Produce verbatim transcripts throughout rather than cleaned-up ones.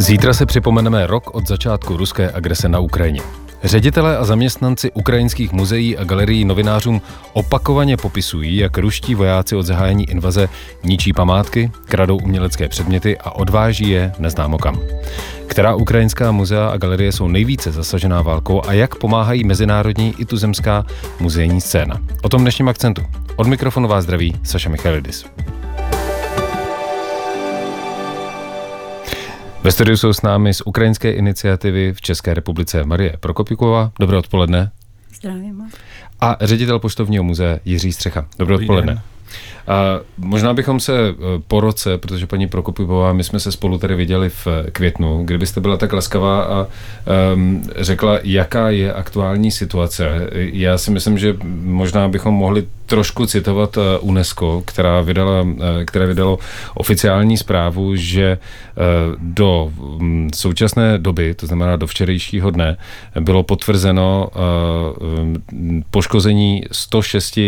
Zítra se připomeneme rok od začátku ruské agrese na Ukrajině. Ředitelé a zaměstnanci ukrajinských muzeí a galerií novinářům opakovaně popisují, jak ruští vojáci od zahájení invaze ničí památky, kradou umělecké předměty a odváží je neznámo kam. Která ukrajinská muzea a galerie jsou nejvíce zasažená válkou a jak pomáhají mezinárodní i tuzemská muzejní scéna. O tom dnešním Akcentu. Od mikrofonu vás zdraví Saša Michalidis. Ve studiu jsou s námi z ukrajinské iniciativy v České republice Marie Prokopikova. Dobré odpoledne. Zdravím. A ředitel poštovního muzea Jiří Střecha. Dobré Dobrý odpoledne. Den. A možná bychom se po roce, protože paní Prokopipová, my jsme se spolu tady viděli v květnu, kdybyste byla tak laskavá a um, řekla, jaká je aktuální situace. Já si myslím, že možná bychom mohli trošku citovat UNESCO, která vydala, které vydalo oficiální zprávu, že do současné doby, to znamená do včerejšího dne, bylo potvrzeno poškození sto šest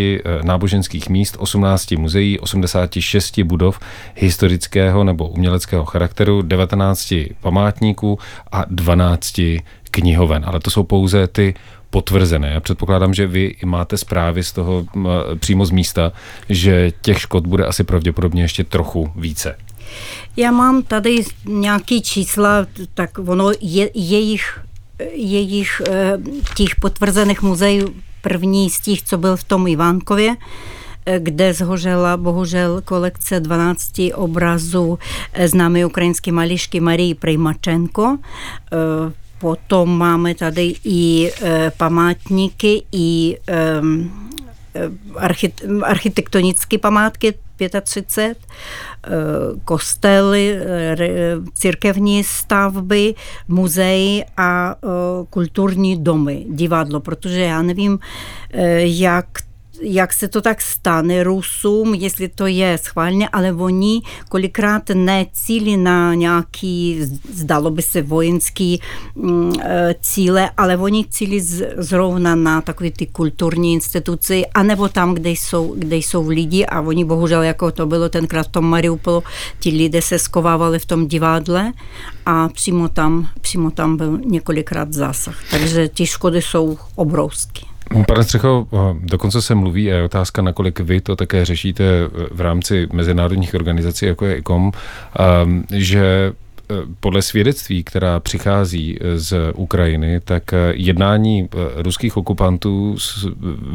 náboženských míst, osmnáct muzeí, osmdesát šest budov historického nebo uměleckého charakteru, devatenáct památníků a dvanáct knihoven. Ale to jsou pouze ty potvrzené. Já předpokládám, že vy máte zprávy z toho přímo z místa, že těch škod bude asi pravděpodobně ještě trochu více. Já mám tady nějaké čísla, tak ono je, jejich, jejich těch potvrzených muzeí, první z těch, co byl v tom Ivánkově, kde zhořela bohužel kolekce dvanácti obrazů známé ukrajinské malířky Marie Prymačenko. Potom máme tady i e, památníky, i e, archit, architektonické památky třicet pět, kostely, církevní stavby, muzeje a kulturní domy, divadlo, protože já nevím, jak Jak se to tak stane Rusům, jestli to je schválně, ale oni kolikrát necílí na nějaký, zdalo by se, vojenský cíle, ale oni cílí zrovna na takové ty kulturní instituce, anebo tam, kde jsou, kde jsou lidi, a oni bohužel, jako to bylo tenkrát v tom Mariupolu, ti lidé se skovávali v tom divadle a přímo tam, přímo tam byl několikrát zásah. Takže ty škody jsou obrovské. Pane Střecho, dokonce se mluví, a je otázka, nakolik vy to také řešíte v rámci mezinárodních organizací, jako je I K O M, že podle svědectví, která přichází z Ukrajiny, tak jednání ruských okupantů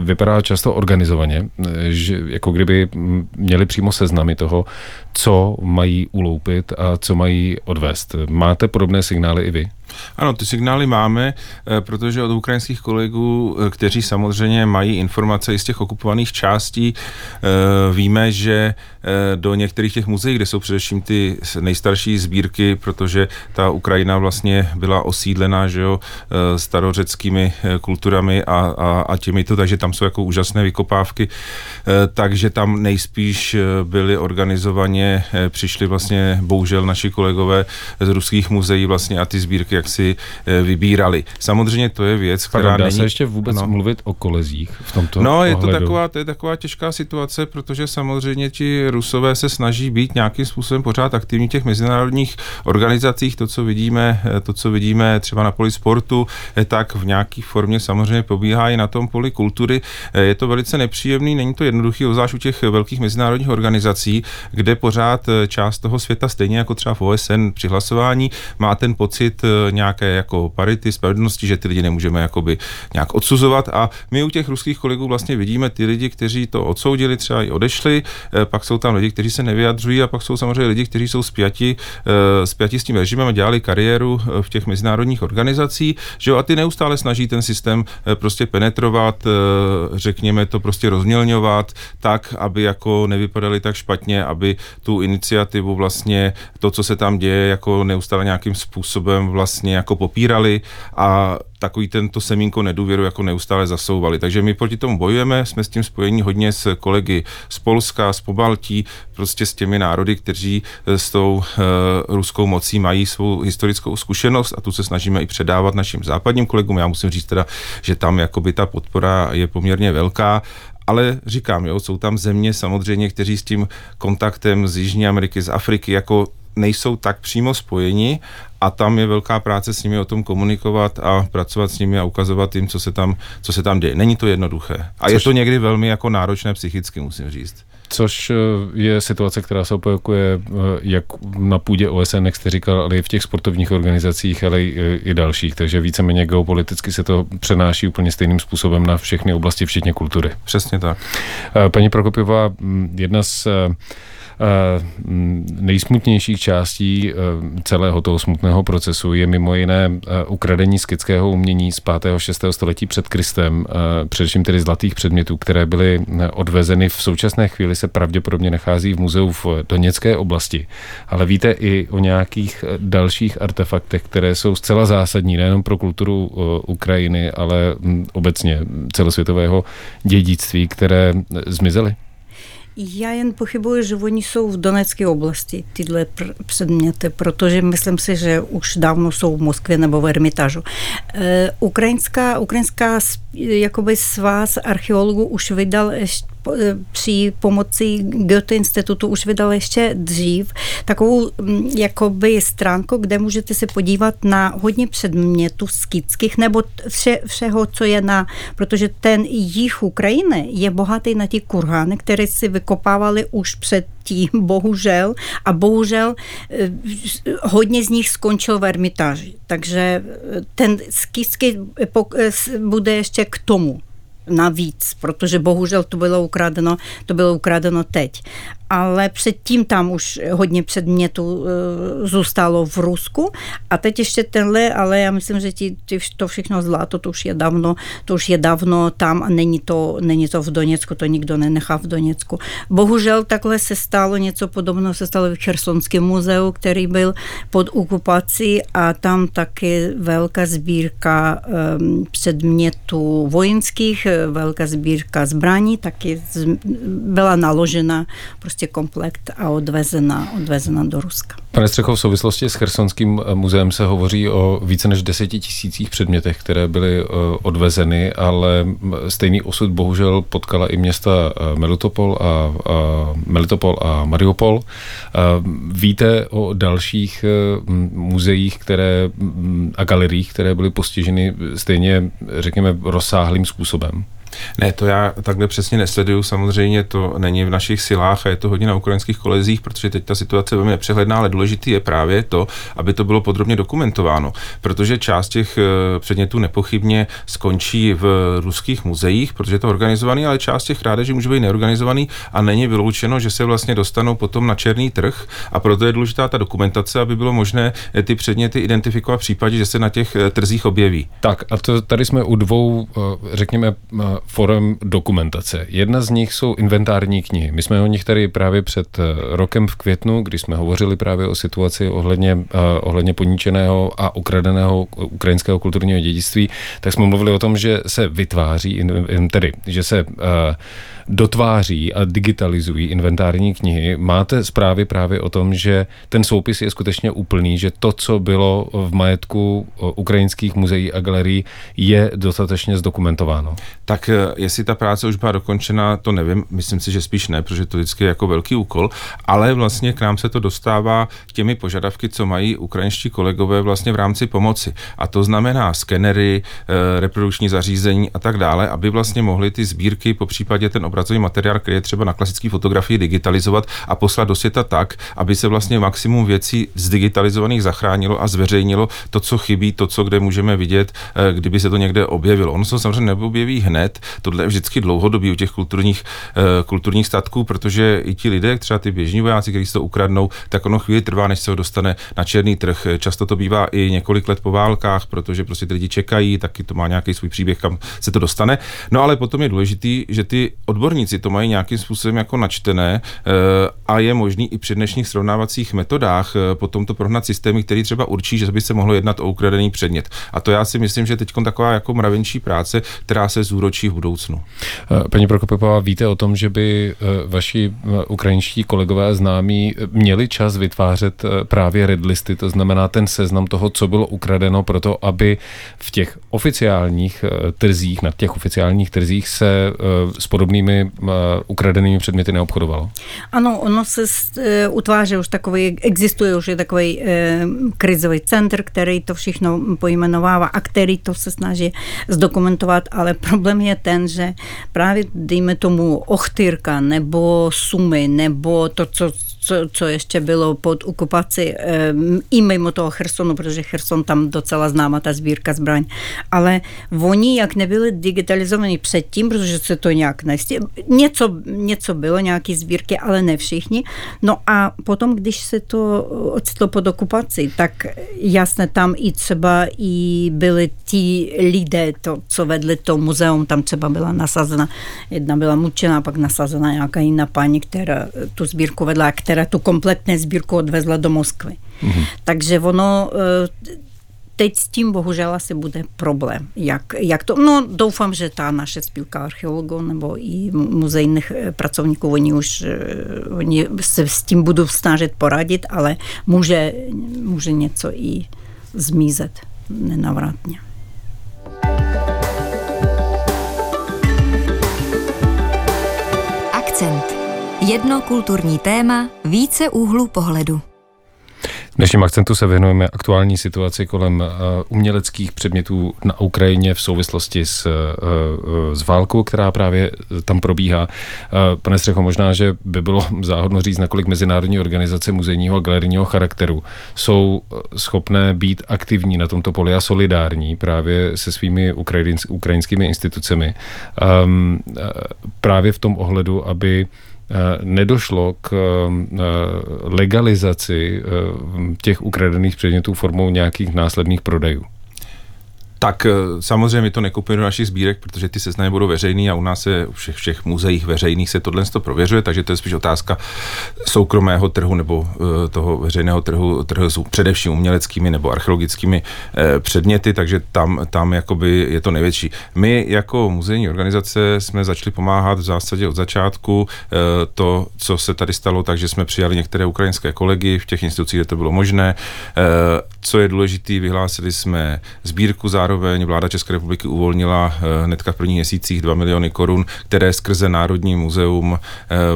vypadá často organizovaně, že jako kdyby měli přímo seznamy toho, co mají uloupit a co mají odvést. Máte podobné signály i vy? Ano, ty signály máme, protože od ukrajinských kolegů, kteří samozřejmě mají informace i z těch okupovaných částí, víme, že do některých těch muzeí, kde jsou především ty nejstarší sbírky, protože ta Ukrajina vlastně byla osídlená, že jo, starořeckými kulturami a, a, a těmito, takže tam jsou jako úžasné vykopávky, takže tam nejspíš byli organizovaně, přišli vlastně bohužel naši kolegové z ruských muzeí vlastně a ty sbírky jak si vybírali. Samozřejmě to je věc, která Pardon, dá není... Dá se ještě vůbec no. mluvit o kolezích v tomto No, ohledu. je to taková, to je taková těžká situace, protože samozřejmě ti Rusové se snaží být nějakým způsobem pořád aktivní v těch mezinárodních organizacích. To, co vidíme, to, co vidíme třeba na poli sportu, tak v nějaké formě samozřejmě pobíhá i na tom poli kultury. Je to velice nepříjemný, není to jednoduchý, obzvlášť u těch velkých mezinárodních organizací, kde pořád část toho světa, stejně jako třeba v O S N při hlasování, má ten pocit nějaké jako parity, spravedlnosti, že ty lidi nemůžeme jakoby nějak odsuzovat, a my u těch ruských kolegů vlastně vidíme ty lidi, kteří to odsoudili, třeba i odešli, pak jsou tam lidi, kteří se nevyjadřují, a pak jsou samozřejmě lidi, kteří jsou spjati, spjati s tím režimem a dělali kariéru v těch mezinárodních organizacích, že jo, a ty neustále snaží ten systém prostě penetrovat, řekněme to prostě rozmělňovat tak, aby jako nevypadali tak špatně, aby tu iniciativu vlastně, to, co se tam děje, jako neustále nějakým způsobem vlastně vlastně jako popírali a takový tento semínko nedůvěru jako neustále zasouvali. Takže my proti tomu bojujeme, jsme s tím spojení hodně s kolegy z Polska, z Pobaltí, prostě s těmi národy, kteří s tou e, ruskou mocí mají svou historickou zkušenost, a tu se snažíme i předávat našim západním kolegům. Já musím říct teda, že tam jakoby ta podpora je poměrně velká. Ale říkám, jo, jsou tam země samozřejmě, kteří s tím kontaktem z Jižní Ameriky, z Afriky, jako nejsou tak přímo spojeni a tam je velká práce s nimi o tom komunikovat a pracovat s nimi a ukazovat jim, co se tam, co se tam děje. Není to jednoduché. A což, je to někdy velmi jako náročné psychicky, musím říct. Což je situace, která se opakuje jak na půdě O S N, jak jste říkal, ale i v těch sportovních organizacích, ale i, i dalších. Takže víceméně geopoliticky se to přenáší úplně stejným způsobem na všechny oblasti, včetně kultury. Přesně tak. Paní Prokopiová, jedna z nejsmutnějších částí celého toho smutného procesu je mimo jiné ukradení skického umění z pátého šestého století před Kristem, především tedy zlatých předmětů, které byly odvezeny. V současné chvíli se pravděpodobně nachází v muzeu v Doněcké oblasti. Ale víte i o nějakých dalších artefaktech, které jsou zcela zásadní nejenom pro kulturu Ukrajiny, ale obecně celosvětového dědictví, které zmizely? Já jen pochybuji, že oni jsou v Donecké oblasti, tyhle předměty, protože myslím si, že už dávno jsou v Moskvě nebo v Ermitážu. E, ukrajinská, ukrajinská jakoby svaz archeologů už vydal ještě, při pomoci Goethe-Institutu už vydal ještě dřív takovou jakoby stránku, kde můžete se podívat na hodně předmětů skických nebo vše, všeho, co je na, protože ten jih Ukrajiny je bohatý na ty kurgány, které si vykopávali už před tím, bohužel, a bohužel hodně z nich skončil v Ermitáži, takže ten skický bude ještě k tomu navíc, protože bohužel to bylo ukradeno, to bylo ukradeno teď. Ale předtím tam už hodně předmětů e, zůstalo v Rusku a teď ještě tenhle, ale já myslím, že ti, ti, to všechno zlato, to už je dávno, to už je dávno tam a není to, není to v Doněcku, to nikdo nenechá v Doněcku. Bohužel takhle se stalo, něco podobného se stalo v Chersonském muzeu, který byl pod okupací a tam taky velká sbírka e, předmětů vojenských, velká sbírka zbraní, taky z, byla naložena prostě komplekt a odvezena, odvezena do Ruska. Pane Střecho, v souvislosti s Chersonským muzeem se hovoří o více než deseti tisících předmětech, které byly odvezeny, ale stejný osud bohužel potkala i města Melitopol a, a, Melitopol a Mariupol. Víte o dalších muzeích které, a galeriích, které byly postiženy stejně, řekněme, rozsáhlým způsobem? Ne, to já takhle přesně nesleduju, samozřejmě to není v našich silách a je to hodně na ukrajinských kolezích, protože teď ta situace velmi nepřehledná, ale důležitý je právě to, aby to bylo podrobně dokumentováno, protože část těch předmětů nepochybně skončí v ruských muzeích, protože je to organizovaný, ale část těch krádeží může být neorganizovaný a není vyloučeno, že se vlastně dostanou potom na černý trh a proto je důležitá ta dokumentace, aby bylo možné ty předměty identifikovat v případě, že se na těch trzích objeví. Tak a to, tady jsme u dvou, řekněme, forem dokumentace. Jedna z nich jsou inventární knihy. My jsme o nich tady právě před rokem v květnu, kdy jsme hovořili právě o situaci ohledně, ohledně poničeného a ukradeného ukrajinského kulturního dědictví, tak jsme mluvili o tom, že se vytváří, tedy, že se dotváří a digitalizují inventární knihy. Máte zprávy právě o tom, že ten soupis je skutečně úplný, že to, co bylo v majetku ukrajinských muzeí a galerií, je dostatečně zdokumentováno? Tak jestli ta práce už byla dokončena, to nevím, myslím si, že spíš ne, protože to vždycky je jako velký úkol, ale vlastně k nám se to dostává těmi požadavky, co mají ukrajinští kolegové vlastně v rámci pomoci. A to znamená skenery, reprodukční zařízení a tak dále, aby vlastně mohli ty sbírky, popřípadě ten obrazový materiál, který je třeba na klasické fotografii, digitalizovat a poslat do světa tak, aby se vlastně maximum věcí zdigitalizovaných zachránilo a zveřejnilo to, co chybí, to, co kde můžeme vidět, kdyby se to někde objevilo. Ono se samozřejmě neobjeví hned. Tohle je vždycky dlouhodobí u těch kulturních, uh, kulturních statků, protože i ti lidé, třeba ty běžní vojáci, kteří to ukradnou, tak ono chvíli trvá, než se ho dostane na černý trh. Často to bývá i několik let po válkách, protože prostě ty lidi čekají, taky to má nějaký svůj příběh, kam se to dostane. No ale potom je důležitý, že ty odborníci to mají nějakým způsobem jako načtené uh, a je možný i při dnešních srovnávacích metodách uh, potom to prohnat systémy, který třeba určí, že by se mohlo jednat o ukradený předmět. A to já si myslím, že teď taková jako mravenčí práce, která se zúročí lepší v budoucnu. Paní Prokopipová, víte o tom, že by vaši ukrajinští kolegové a známí měli čas vytvářet právě red listy, to znamená ten seznam toho, co bylo ukradeno, proto aby v těch oficiálních trzích, na těch oficiálních trzích se s podobnými ukradenými předměty neobchodovalo? Ano, ono se utváří už takový, existuje už takový krizový centr, který to všechno pojmenovává a který to se snaží zdokumentovat, ale problém je ten, že právě dejme tomu Ochtyrka nebo Sumy nebo to, co, co, co ještě bylo pod okupací um, i mimo toho Chersonu, protože Cherson tam docela známa ta sbírka zbraň, ale oni jak nebyli digitalizovaní předtím, protože se to nějak nestí, něco, něco bylo, nějaké sbírky, ale ne všichni. No a potom, když se to ocitlo pod okupací, tak jasně tam i třeba i byli ti lidé, to, co vedli to muzeum, tam třeba byla nasazena, jedna byla mučená, pak nasazena nějaká jiná paní, která tu sbírku vedla, která tu kompletní sbírku odvezla do Moskvy. Mm-hmm. Takže ono... Teď s tím bohužel asi bude problém. Jak, jak to, no doufám, že ta naše spilka archeologů nebo i muzejných pracovníků, oni už oni se s tím budou snažit poradit, ale může, může něco i zmizet nenavratně. Akcent. Jedno kulturní téma, více úhlů pohledu. V dnešním Akcentu se věnujeme aktuální situaci kolem uměleckých předmětů na Ukrajině v souvislosti s, s válkou, která právě tam probíhá. Pane Střecho, možná, že by bylo záhodno říct, nakolik mezinárodní organizace muzejního a galerijního charakteru jsou schopné být aktivní na tomto poli a solidární právě se svými ukrajinskými institucemi. Právě v tom ohledu, aby nedošlo k legalizaci těch ukradených předmětů formou nějakých následných prodejů. Tak samozřejmě to nekupujeme do našich sbírek, protože ty seznamy budou veřejný a u nás se u všech, všech muzeích veřejných se tohle to prověřuje, takže to je spíš otázka soukromého trhu nebo toho veřejného trhu, trhu jsou především uměleckými nebo archeologickými předměty, takže tam, tam jakoby je to největší. My jako muzejní organizace jsme začali pomáhat v zásadě od začátku to, co se tady stalo, takže jsme přijali některé ukrajinské kolegy v těch institucích, kde to bylo možné. Co je důležité, vyhlásili jsme sbírku zároveň. Vláda České republiky uvolnila hnedka v prvních měsících dva miliony korun, které skrze Národní muzeum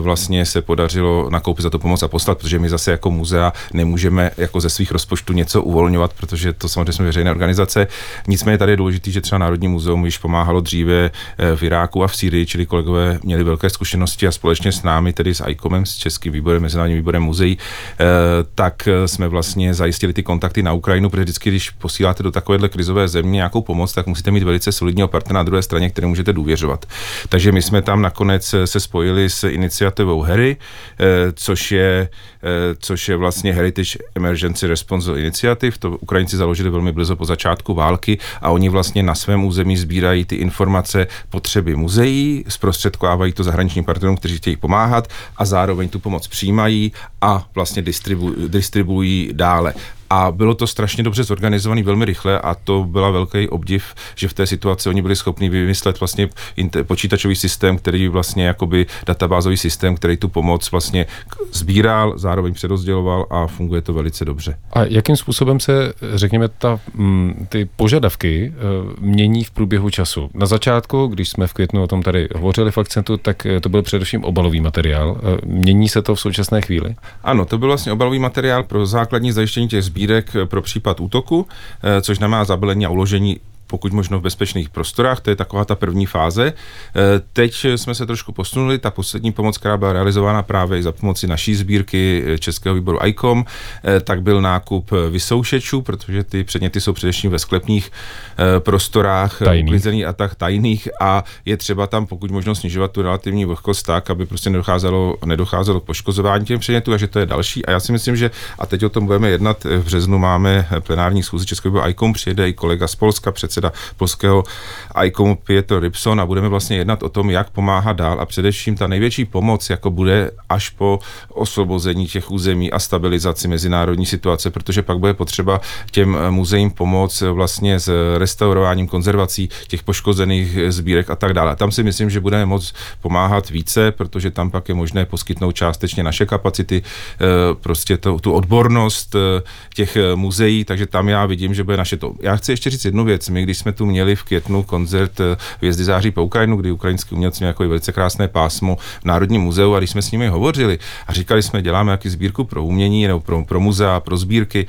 vlastně se podařilo nakoupit za tu pomoc a poslat, protože my zase jako muzea nemůžeme jako ze svých rozpočtů něco uvolňovat, protože to samozřejmě jsme veřejné organizace. Nicméně tady je důležité, že třeba Národní muzeum již pomáhalo dříve v Iráku a v Sýrii, čili kolegové měli velké zkušenosti a společně s námi, tedy s IKOMem, s Českým výborem, Mezinárodním výborem muzeí, tak jsme vlastně zajistili ty kontakty na Ukrajinu, protože vždycky, když posíláte do takovéhle krizové země nějakou pomoc, tak musíte mít velice solidního partnera na druhé straně, kterému můžete důvěřovat. Takže my jsme tam nakonec se spojili s iniciativou HERI, což je, což je vlastně Heritage Emergency Response Initiative. To Ukrajinci založili velmi brzo po začátku války a oni vlastně na svém území sbírají ty informace potřeby muzeí, zprostředkovávají to zahraničním partnerům, kteří chtějí pomáhat a zároveň tu pomoc přijímají a vlastně distribu- distribuují dále. A bylo to strašně dobře zorganizované, velmi rychle a to byla velký obdiv, že v té situaci oni byli schopni vymyslet vlastně počítačový systém, který vlastně jakoby databázový systém, který tu pomoc vlastně sbíral, zároveň přerozděloval a funguje to velice dobře. A jakým způsobem se, řekněme, ta, ty požadavky mění v průběhu času? Na začátku, když jsme v květnu o tom tady hovořili v Akcentu, tak to byl především obalový materiál. Mění se to v současné chvíli? Ano, to byl vlastně obalový materiál pro základní zajištění těch zbírek pro případ útoku, což znamená zabalení a uložení pokud možno v bezpečných prostorách, to je taková ta první fáze. Teď jsme se trošku posunuli, ta poslední pomoc, která byla realizována právě i za pomoci naší sbírky Českého výboru IKOM, tak byl nákup vysoušečů, protože ty předměty jsou především ve sklepních prostorách, uklizených a tak tajných a je třeba tam pokud možno snižovat tu relativní vlhkost tak, aby prostě nedocházelo, nedocházelo k poškozování těch předmětů, takže to je další. A já si myslím, že a teď o tom budeme jednat, v březnu máme plenární schůzi Českého výboru IKOM, přijede i kolega z Polska, předseda předseda polského IKOMu Piotr Rypson, a budeme vlastně jednat o tom, jak pomáhat dál, a především ta největší pomoc jako bude až po osvobození těch území a stabilizaci mezinárodní situace, protože pak bude potřeba těm muzeím pomoct vlastně s restaurováním, konzervací těch poškozených sbírek a tak dále. Tam si myslím, že budeme moc pomáhat více, protože tam pak je možné poskytnout částečně naše kapacity, prostě to, tu odbornost těch muzeí, takže tam já vidím, že bude naše to. Já chci ještě říct jednu věc. My, když jsme tu měli v květnu koncert Vězdezáří Poukrajnu, kdy ukrajinský umělci měli jako velice krásné pásmo v Národním muzeu, a když jsme s nimi hovořili a říkali jsme, děláme jaký sbírku pro umění nebo pro, pro muzea, pro sbírky,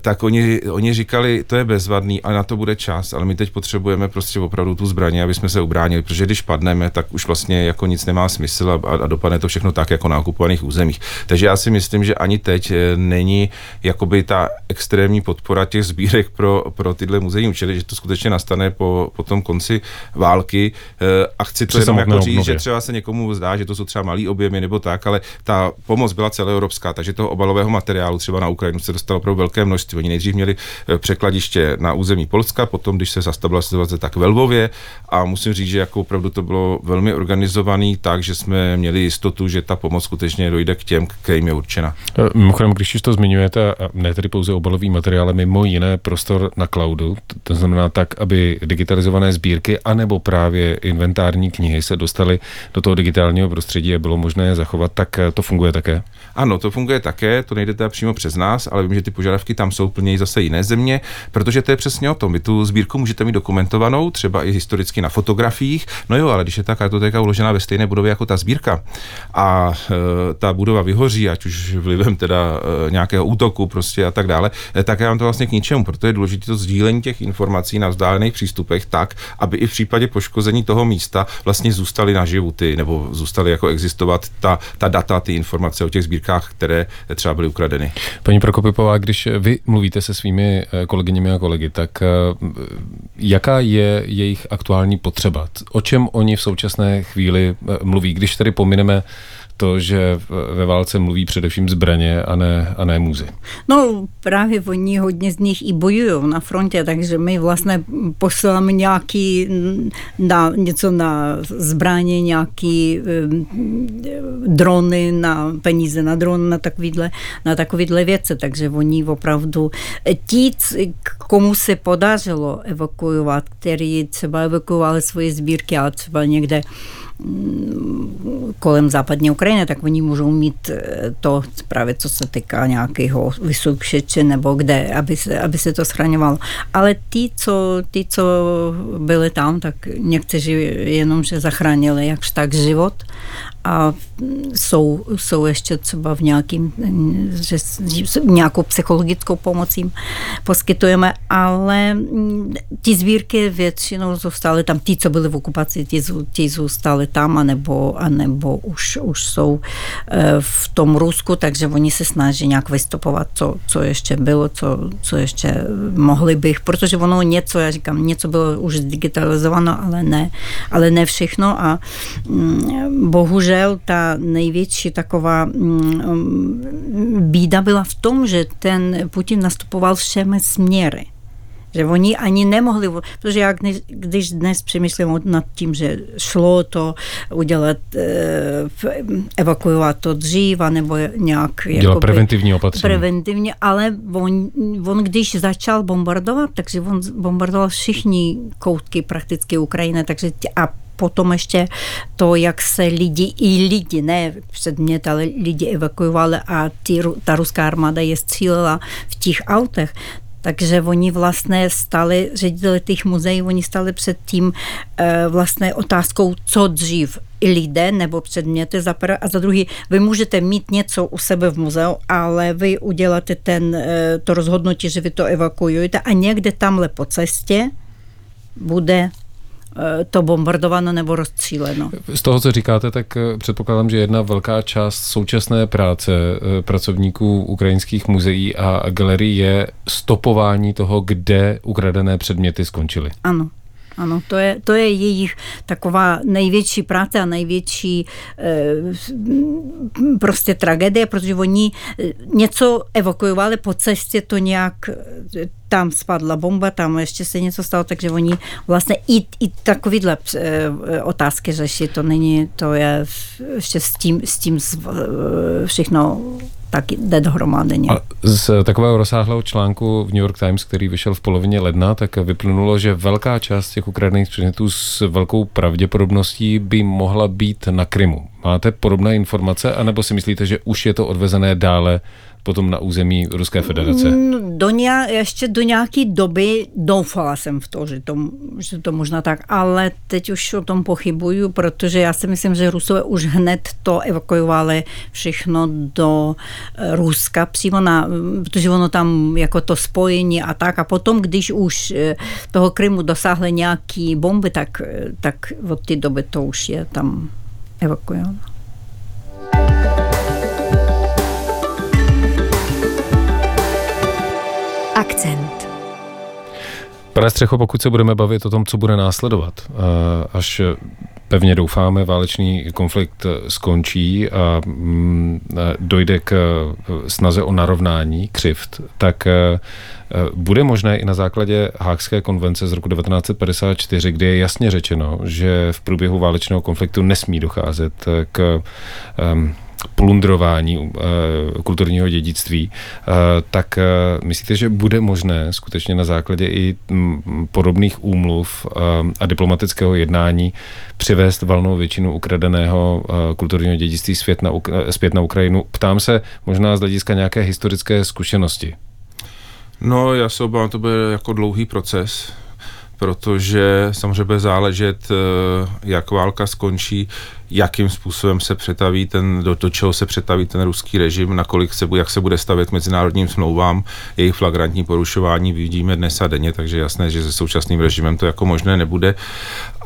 tak oni, oni říkali, to je bezvadný, ale na to bude čas, ale my teď potřebujeme prostě opravdu tu zbraně, aby jsme se ubránili, protože když padneme, tak už vlastně jako nic nemá smysl a, a dopadne to všechno tak, jako na okupovaných územích. Takže já si myslím, že ani teď není jakoby ta extrémní podpora těch sbírek pro, pro tyhle muzejní účely, že to skutečně nastane po, po tom konci války, a chci to jenom jako říct, že třeba se někomu zdá, že to jsou třeba malý objemy nebo tak, ale ta pomoc byla celoevropská, takže toho obalového materiálu třeba na Ukrajinu se dostalo pro velké množství. Oni nejdřív měli překladiště na území Polska, potom, když se zastavila situace, tak ve Lvově, a musím říct, že jako opravdu to bylo velmi organizovaný, tak, že jsme měli jistotu, že ta pomoc skutečně dojde k těm, kterým je určena. Mimochodem, když už to zmiňujete, ne tedy pouze obalový materiál, mimo jiné prostor na cloudu, to znamená tak, aby digitalizované sbírky anebo právě inventární knihy se dostaly do toho digitálního prostředí a bylo možné je zachovat, tak to funguje také? Ano, to funguje také, to nejde teda přímo přes nás, ale vím, že ty požadavky tam jsou plněji zase jiné země, protože to je přesně o tom. Vy tu sbírku můžete mít dokumentovanou, třeba i historicky na fotografiích, no jo, ale když je ta kartotéka uložená ve stejné budově jako ta sbírka a e, ta budova vyhoří, ať už vlivem teda e, nějakého útoku prostě a tak dále, e, tak já vám to vlastně k ničemu, proto je důležité to sdílení těch informací na vzdálených přístupech tak, aby i v případě poškození toho místa vlastně zůstaly naživu ty, nebo zůstaly jako existovat ta, ta data, ty informace o těch sbírkách, které třeba byly ukradeny. Paní Prokopiková, když vy mluvíte se svými kolegyněmi a kolegy, tak jaká je jejich aktuální potřeba? O čem oni v současné chvíli mluví, když tedy pomineme to, že ve válce mluví především zbraně a ne, a ne muzy. No právě oni hodně z nich i bojují na frontě, takže my vlastně posláme nějaký na, něco na zbraně, nějaký drony, na peníze na drony, na takovýhle, na takovýhle věci, takže oni opravdu ti, komu se podařilo evakuovat, kteří třeba evakuovali svoje sbírky, ale třeba někde kolem západní Ukrajiny, tak oni můžou mít to právě, co se týká nějakého vysušiče nebo kde, aby se, aby se to schraňovalo. Ale ti, co, ti, co byli tam, tak někteří jenom, že zachránili jakž tak život a jsou, jsou ještě třeba v nějakým, že nějakou psychologickou pomoc jim poskytujeme, ale ty sbírky většinou zůstaly tam, ti, co byli v okupaci, ti, ti zůstali tam, anebo, anebo už, už jsou v tom Rusku, takže oni se snaží nějak vystupovat, co, co ještě bylo, co, co ještě mohli bych, protože ono něco, já říkám, něco bylo už digitalizováno, ale ne, ale ne všechno a bohužel ta největší taková bída byla v tom, že ten Putin nastupoval všemi směry. Že oni ani nemohli, protože já když dnes přemýšlím nad tím, že šlo to udělat, evakuovat to dřív, nebo nějak... Dělal preventivní opatření. Preventivní, ale on, on když začal bombardovat, takže on bombardoval všichni koutky prakticky Ukrajiny, takže a potom ještě to, jak se lidi i lidi, ne předmět, ale lidi evakuovali a ty, ta ruská armáda je střílela v těch autech. Takže oni vlastně stali, řediteli těch muzeí, oni stali před tím e, vlastně otázkou, co dřív lidé nebo předměty za prvé a za druhý, vy můžete mít něco u sebe v muzeu, ale vy uděláte ten, to rozhodnutí, že vy to evakuujete a někde tamhle po cestě bude to bombardováno nebo rozstříleno. Z toho, co říkáte, tak předpokládám, že jedna velká část současné práce pracovníků ukrajinských muzeí a galerií je stopování toho, kde ukradené předměty skončily. Ano. Ano, to je, to je jejich taková největší práce a největší e, prostě tragédie, protože oni něco evakuovali, po cestě to nějak, tam spadla bomba, tam ještě se něco stalo, takže oni vlastně i, i takovýhle e, otázky řeší, to není, to je ještě s tím, s tím všechno tak jde dohromady. A z takového rozsáhlého článku v New York Times, který vyšel v polovině ledna, tak vyplynulo, že velká část těch ukradených předmětů s velkou pravděpodobností by mohla být na Krymu. Máte podobné informace, anebo si myslíte, že už je to odvezené dále potom na území Ruské federace? Do nějak, ještě do nějaké doby doufala jsem v to, že to, že to možná tak, ale teď už o tom pochybuju, protože já si myslím, že Rusové už hned to evakuovali všechno do Ruska, přímo na, protože ono tam jako to spojení a tak, a potom, když už toho Krymu dosáhly nějaké bomby, tak, tak od té doby to už je tam evakuováno. Akcent. Pane Střecho, pokud se budeme bavit o tom, co bude následovat, až pevně doufáme, válečný konflikt skončí a dojde k snaze o narovnání křivd, tak bude možné i na základě Haagské konvence z roku devatenáct set padesát čtyři, kde je jasně řečeno, že v průběhu válečného konfliktu nesmí docházet k plundrování e, kulturního dědictví, e, tak e, myslíte, že bude možné skutečně na základě i m, podobných úmluv e, a diplomatického jednání přivést valnou většinu ukradeného e, kulturního dědictví zpět na, zpět na Ukrajinu? Ptám se možná z hlediska nějaké historické zkušenosti. No, já se obávám, to bude jako dlouhý proces, protože samozřejmě bude záležet, jak válka skončí, jakým způsobem se přetaví ten, do, do čeho se přetaví ten ruský režim, nakolik se, jak se bude stavět mezinárodním smlouvám, jejich flagrantní porušování vidíme dnes a denně, takže jasné, že se současným režimem to jako možné nebude.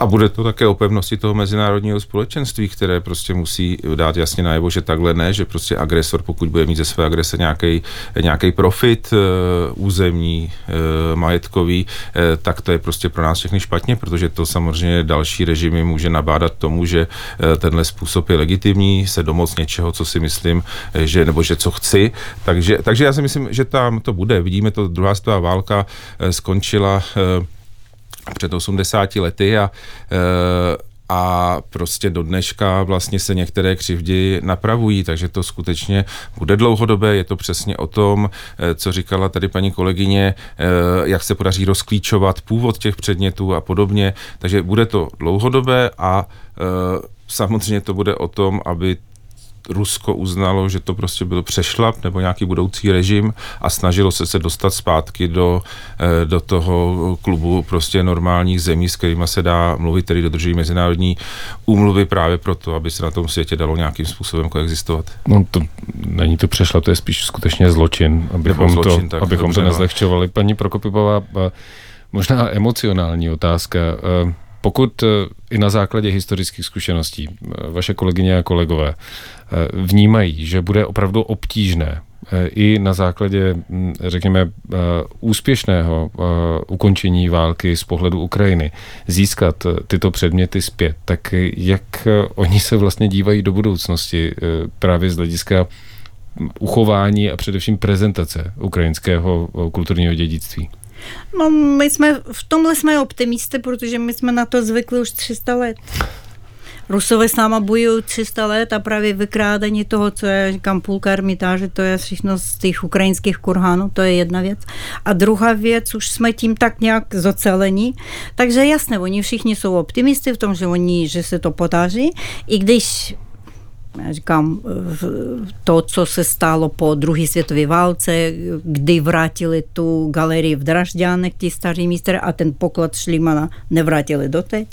A bude to také o pevnosti toho mezinárodního společenství, které prostě musí dát jasně najevo, že takhle ne, že prostě agresor, pokud bude mít ze své agrese nějaký, nějaký profit územní, majetkový, tak to je prostě pro nás všechny špatně, protože to samozřejmě další režimy může nabádat tomu, že tenhle způsob je legitimní, se domoc něčeho, co si myslím, že, nebo že co chci. Takže, takže já si myslím, že tam to bude. Vidíme to, druhá světová válka skončila před osmdesáti lety a a prostě do dneška vlastně se některé křivdy napravují, takže to skutečně bude dlouhodobé, je to přesně o tom, co říkala tady paní kolegyně, jak se podaří rozklíčovat původ těch předmětů a podobně, takže bude to dlouhodobé a samozřejmě to bude o tom, aby Rusko uznalo, že to prostě byl přešlap nebo nějaký budoucí režim a snažilo se se dostat zpátky do, do toho klubu prostě normálních zemí, s kterýma se dá mluvit, který dodržují mezinárodní úmluvy právě proto, aby se na tom světě dalo nějakým způsobem koexistovat. No to není to přešlap, to je spíš skutečně zločin, abychom zločin, to, abychom to nezlehčovali. Paní Prokopipová, možná emocionální otázka. Pokud i na základě historických zkušeností vaše kolegyně a kolegové vnímají, že bude opravdu obtížné i na základě, řekněme, úspěšného ukončení války z pohledu Ukrajiny získat tyto předměty zpět, tak jak oni se vlastně dívají do budoucnosti právě z hlediska uchování a především prezentace ukrajinského kulturního dědictví? No, my jsme, v tomhle jsme optimisté, protože my jsme na to zvykli už tři sta let. Rusové s náma bojují tři sta let a právě vykrádání toho, co je říkám, půlka Ermitáže, to je všechno z těch ukrajinských kurhanů, to je jedna věc. A druhá věc, už jsme tím tak nějak zocelení, takže jasné, oni všichni jsou optimisty v tom, že oni, že se to podaří, i když já říkám, to, co se stalo po druhé světové válce, kdy vrátili tu galerii v Dražďanech, ty starý mistr, a ten poklad Šlimana nevrátili doteď.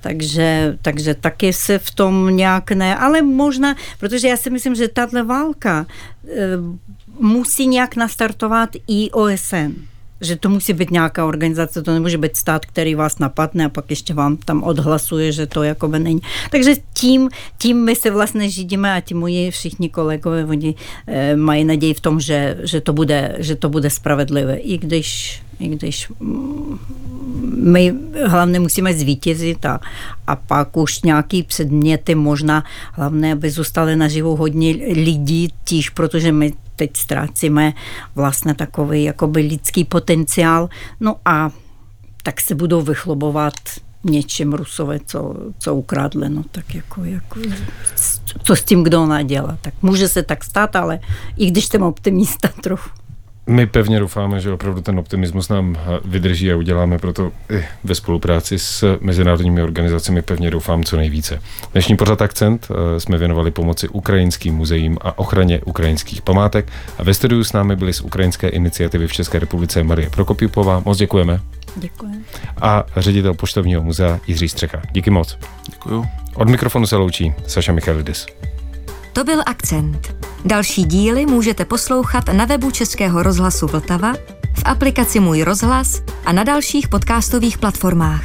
Takže, takže taky se v tom nějak ne, ale možná, protože já si myslím, že tato válka musí nějak nastartovat i O S N. Že to musí být nějaká organizace, to nemůže být stát, který vás napadne a pak ještě vám tam odhlasuje, že to jakoby není. Takže tím, tím my se vlastně řídíme a ti moji všichni kolegové, oni e, mají naději v tom, že, že, to bude, že to bude spravedlivé, i když i když my hlavně musíme zvítězit a, a pak už nějaký předměty možná, hlavně, aby zůstaly naživu hodně lidí, tíž protože my teď ztrácíme vlastně takový jakoby lidský potenciál, no a tak se budou vychlobovat něčím Rusové, co, co ukradli, no tak jako, jako co s tím, kdo ona dělá, tak může se tak stát, ale i když jsem optimista trochu. My pevně doufáme, že opravdu ten optimismus nám vydrží a uděláme proto i ve spolupráci s mezinárodními organizacemi pevně doufám co nejvíce. Dnešní pořad Akcent jsme věnovali pomoci ukrajinským muzeím a ochraně ukrajinských památek a ve studiu s námi byli z ukrajinské iniciativy v České republice Marie Prokopikova. Moc děkujeme. Děkuji. A ředitel Poštovního muzea Jiří Střecha. Díky moc. Děkuju. Od mikrofonu se loučí Saša Michalidis. To byl Akcent. Další díly můžete poslouchat na webu Českého rozhlasu Vltava, v aplikaci Můj rozhlas a na dalších podcastových platformách.